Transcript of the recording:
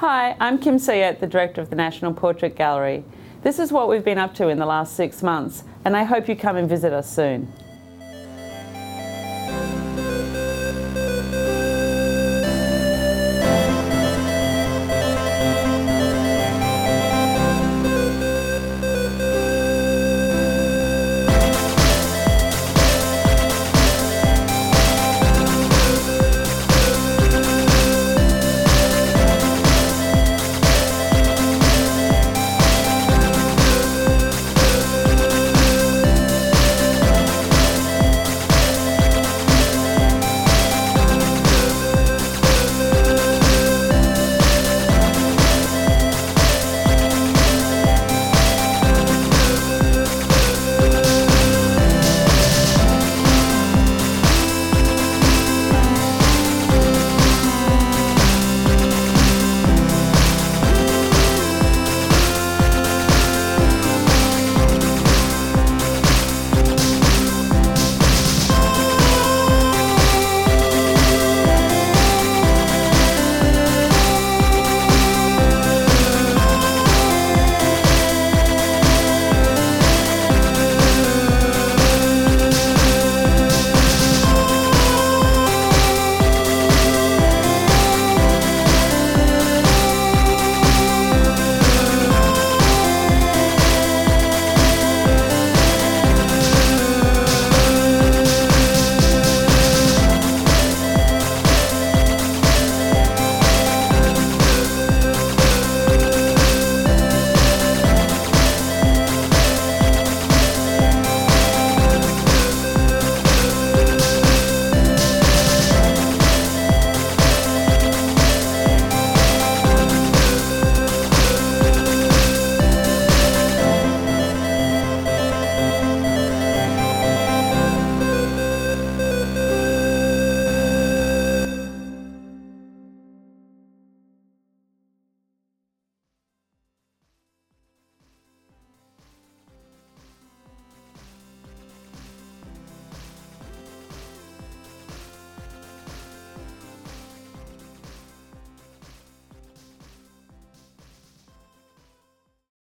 Hi, I'm Kim Sayette, the Director of the National Portrait Gallery. This is what we've been up to in the last 6 months, and I hope you come and visit us soon.